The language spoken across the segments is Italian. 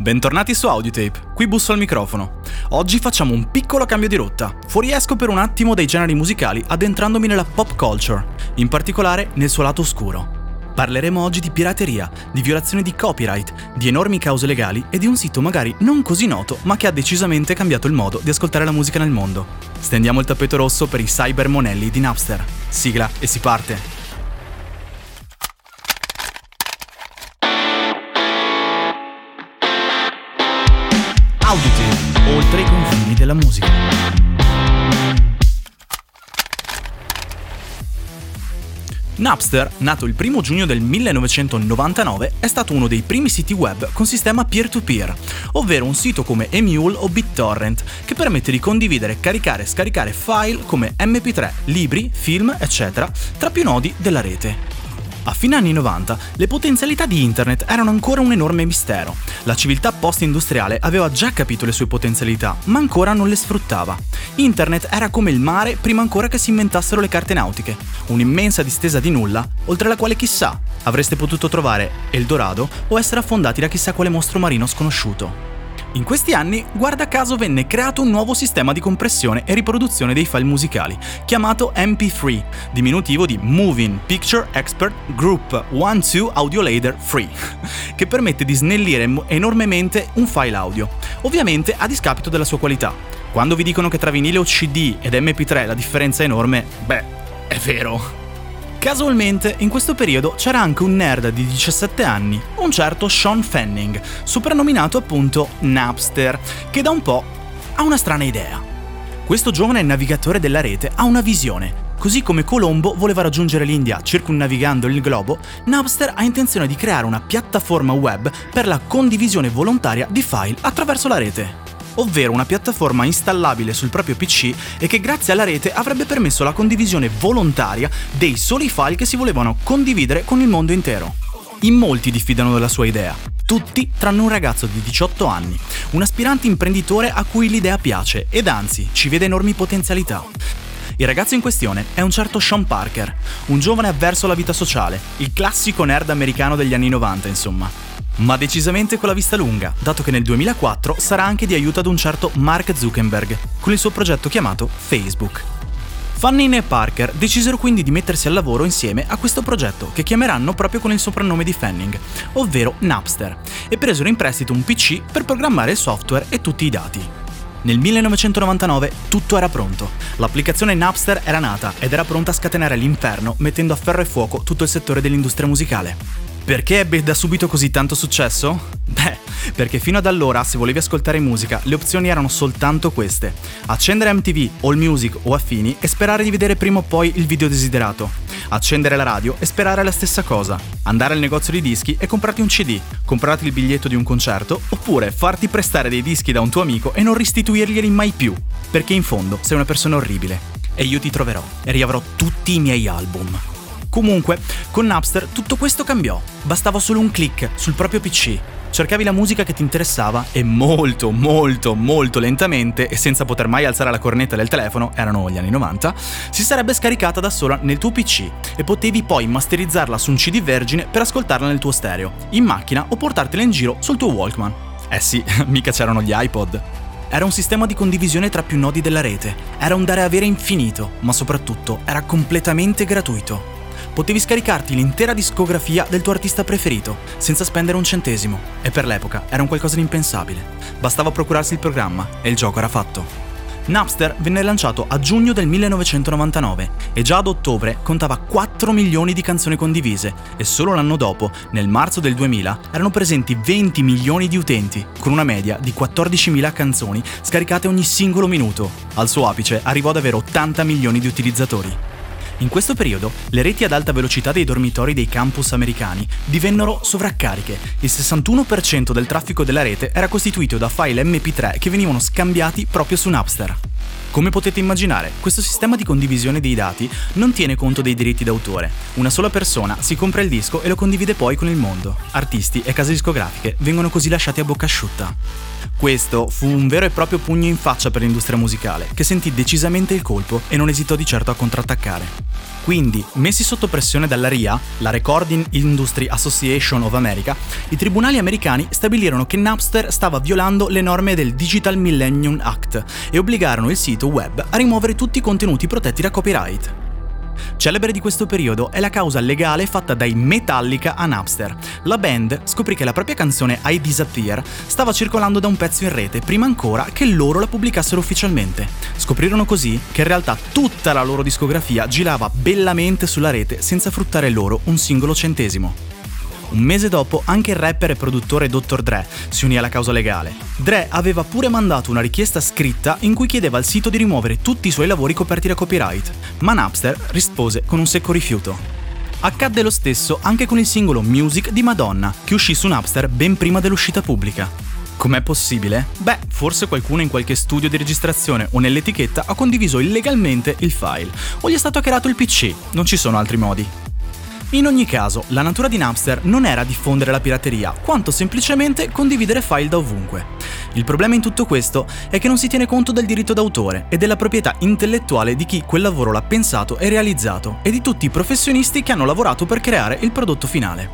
Bentornati su Audiotape, qui Busso al microfono. Oggi facciamo un piccolo cambio di rotta. Fuoriesco per un attimo dai generi musicali addentrandomi nella pop culture, in particolare nel suo lato oscuro. Parleremo oggi di pirateria, di violazione di copyright, di enormi cause legali e di un sito magari non così noto ma che ha decisamente cambiato il modo di ascoltare la musica nel mondo. Stendiamo il tappeto rosso per i cyber monelli di Napster. Sigla e si parte! Audiotape, oltre i confini della musica. Napster, nato il 1 giugno del 1999, è stato uno dei primi siti web con sistema peer-to-peer, ovvero un sito come Emule o BitTorrent, che permette di condividere, caricare e scaricare file come MP3, libri, film, eccetera, tra più nodi della rete. A fine anni 90, le potenzialità di internet erano ancora un enorme mistero. La civiltà post-industriale aveva già capito le sue potenzialità, ma ancora non le sfruttava. Internet era come il mare prima ancora che si inventassero le carte nautiche, un'immensa distesa di nulla, oltre la quale chissà, avreste potuto trovare Eldorado o essere affondati da chissà quale mostro marino sconosciuto. In questi anni, guarda caso, venne creato un nuovo sistema di compressione e riproduzione dei file musicali, chiamato MP3, diminutivo di Moving Picture Expert Group 1-2 Audio Layer 3, che permette di snellire enormemente un file audio, ovviamente a discapito della sua qualità. Quando vi dicono che tra vinile o CD ed MP3 la differenza è enorme, beh, è vero. Casualmente, in questo periodo c'era anche un nerd di 17 anni, un certo Sean Fanning, soprannominato appunto Napster, che da un po' ha una strana idea. Questo giovane navigatore della rete ha una visione. Così come Colombo voleva raggiungere l'India circumnavigando il globo, Napster ha intenzione di creare una piattaforma web per la condivisione volontaria di file attraverso la rete. Ovvero una piattaforma installabile sul proprio PC e che grazie alla rete avrebbe permesso la condivisione volontaria dei soli file che si volevano condividere con il mondo intero. In molti diffidano della sua idea, tutti tranne un ragazzo di 18 anni, un aspirante imprenditore a cui l'idea piace ed anzi ci vede enormi potenzialità. Il ragazzo in questione è un certo Sean Parker, un giovane avverso alla vita sociale, il classico nerd americano degli anni 90 insomma. Ma decisamente con la vista lunga, dato che nel 2004 sarà anche di aiuto ad un certo Mark Zuckerberg, con il suo progetto chiamato Facebook. Fanning e Parker decisero quindi di mettersi al lavoro insieme a questo progetto, che chiameranno proprio con il soprannome di Fanning, ovvero Napster, e presero in prestito un PC per programmare il software e tutti i dati. Nel 1999 tutto era pronto. L'applicazione Napster era nata ed era pronta a scatenare l'inferno, mettendo a ferro e fuoco tutto il settore dell'industria musicale. Perché ebbe da subito così tanto successo? Beh, perché fino ad allora, se volevi ascoltare musica, le opzioni erano soltanto queste. Accendere MTV, AllMusic o affini e sperare di vedere prima o poi il video desiderato. Accendere la radio e sperare la stessa cosa. Andare al negozio di dischi e comprarti un CD, comprarti il biglietto di un concerto, oppure farti prestare dei dischi da un tuo amico e non restituirglieli mai più. Perché in fondo sei una persona orribile. E io ti troverò e riavrò tutti i miei album. Comunque, con Napster tutto questo cambiò. Bastava solo un click sul proprio PC. Cercavi la musica che ti interessava e molto lentamente e senza poter mai alzare la cornetta del telefono, erano gli anni 90, si sarebbe scaricata da sola nel tuo PC e potevi poi masterizzarla su un CD vergine per ascoltarla nel tuo stereo, in macchina o portartela in giro sul tuo Walkman. Eh sì, mica c'erano gli iPod. Era un sistema di condivisione tra più nodi della rete, era un dare avere infinito, ma soprattutto era completamente gratuito. Potevi scaricarti l'intera discografia del tuo artista preferito, senza spendere un centesimo, e per l'epoca era un qualcosa di impensabile. Bastava procurarsi il programma e il gioco era fatto. Napster venne lanciato a giugno del 1999 e già ad ottobre contava 4 milioni di canzoni condivise e solo l'anno dopo, nel marzo del 2000, erano presenti 20 milioni di utenti, con una media di 14.000 canzoni scaricate ogni singolo minuto. Al suo apice arrivò ad avere 80 milioni di utilizzatori. In questo periodo, le reti ad alta velocità dei dormitori dei campus americani divennero sovraccariche. Il 61% del traffico della rete era costituito da file MP3 che venivano scambiati proprio su Napster. Come potete immaginare, questo sistema di condivisione dei dati non tiene conto dei diritti d'autore. Una sola persona si compra il disco e lo condivide poi con il mondo. Artisti e case discografiche vengono così lasciati a bocca asciutta. Questo fu un vero e proprio pugno in faccia per l'industria musicale, che sentì decisamente il colpo e non esitò di certo a contrattaccare. Quindi, messi sotto pressione dalla RIAA, la Recording Industry Association of America, i tribunali americani stabilirono che Napster stava violando le norme del Digital Millennium Act e obbligarono il sito web a rimuovere tutti i contenuti protetti da copyright. Celebre di questo periodo è la causa legale fatta dai Metallica a Napster. La band scoprì che la propria canzone I Disappear stava circolando da un pezzo in rete prima ancora che loro la pubblicassero ufficialmente. Scoprirono così che in realtà tutta la loro discografia girava bellamente sulla rete senza fruttare loro un singolo centesimo. Un mese dopo anche il rapper e produttore Dr. Dre si unì alla causa legale. Dre aveva pure mandato una richiesta scritta in cui chiedeva al sito di rimuovere tutti i suoi lavori coperti da copyright, ma Napster rispose con un secco rifiuto. Accadde lo stesso anche con il singolo Music di Madonna, che uscì su Napster ben prima dell'uscita pubblica. Com'è possibile? Beh, forse qualcuno in qualche studio di registrazione o nell'etichetta ha condiviso illegalmente il file, o gli è stato hackerato il PC, non ci sono altri modi. In ogni caso, la natura di Napster non era diffondere la pirateria, quanto semplicemente condividere file da ovunque. Il problema in tutto questo è che non si tiene conto del diritto d'autore e della proprietà intellettuale di chi quel lavoro l'ha pensato e realizzato, e di tutti i professionisti che hanno lavorato per creare il prodotto finale.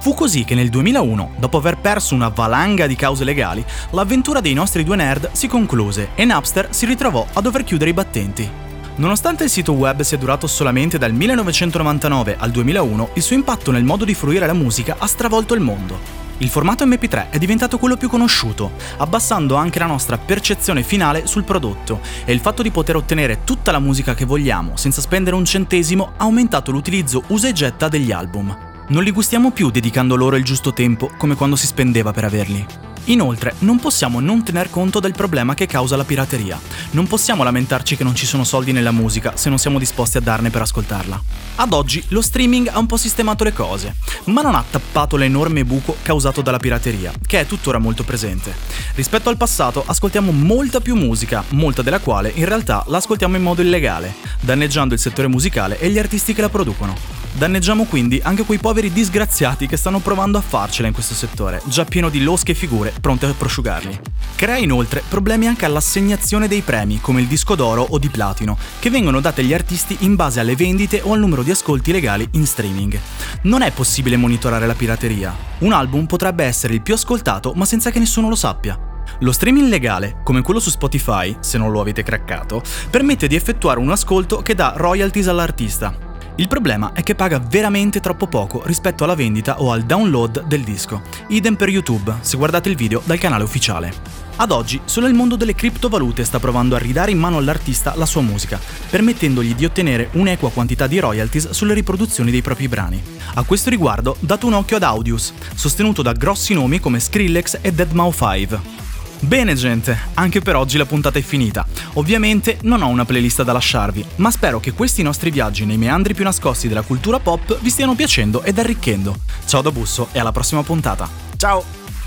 Fu così che nel 2001, dopo aver perso una valanga di cause legali, l'avventura dei nostri due nerd si concluse e Napster si ritrovò a dover chiudere i battenti. Nonostante il sito web sia durato solamente dal 1999 al 2001, il suo impatto nel modo di fruire la musica ha stravolto il mondo. Il formato MP3 è diventato quello più conosciuto, abbassando anche la nostra percezione finale sul prodotto, e il fatto di poter ottenere tutta la musica che vogliamo senza spendere un centesimo ha aumentato l'utilizzo usa e getta degli album. Non li gustiamo più dedicando loro il giusto tempo come quando si spendeva per averli. Inoltre, non possiamo non tener conto del problema che causa la pirateria. Non possiamo lamentarci che non ci sono soldi nella musica se non siamo disposti a darne per ascoltarla. Ad oggi lo streaming ha un po' sistemato le cose, ma non ha tappato l'enorme buco causato dalla pirateria, che è tuttora molto presente. Rispetto al passato ascoltiamo molta più musica, molta della quale in realtà la ascoltiamo in modo illegale, danneggiando il settore musicale e gli artisti che la producono. Danneggiamo quindi anche quei poveri disgraziati che stanno provando a farcela in questo settore, già pieno di losche figure pronte a prosciugarli. Crea inoltre problemi anche all'assegnazione dei premi, come il disco d'oro o di platino, che vengono dati agli artisti in base alle vendite o al numero di ascolti legali in streaming. Non è possibile monitorare la pirateria. Un album potrebbe essere il più ascoltato ma senza che nessuno lo sappia. Lo streaming legale, come quello su Spotify, se non lo avete craccato, permette di effettuare un ascolto che dà royalties all'artista. Il problema è che paga veramente troppo poco rispetto alla vendita o al download del disco. Idem per YouTube, se guardate il video dal canale ufficiale. Ad oggi, solo il mondo delle criptovalute sta provando a ridare in mano all'artista la sua musica, permettendogli di ottenere un'equa quantità di royalties sulle riproduzioni dei propri brani. A questo riguardo, date un occhio ad Audius, sostenuto da grossi nomi come Skrillex e Deadmau5. Bene gente, anche per oggi la puntata è finita. Ovviamente non ho una playlist da lasciarvi, ma spero che questi nostri viaggi nei meandri più nascosti della cultura pop vi stiano piacendo ed arricchendo. Ciao da Busso e alla prossima puntata. Ciao!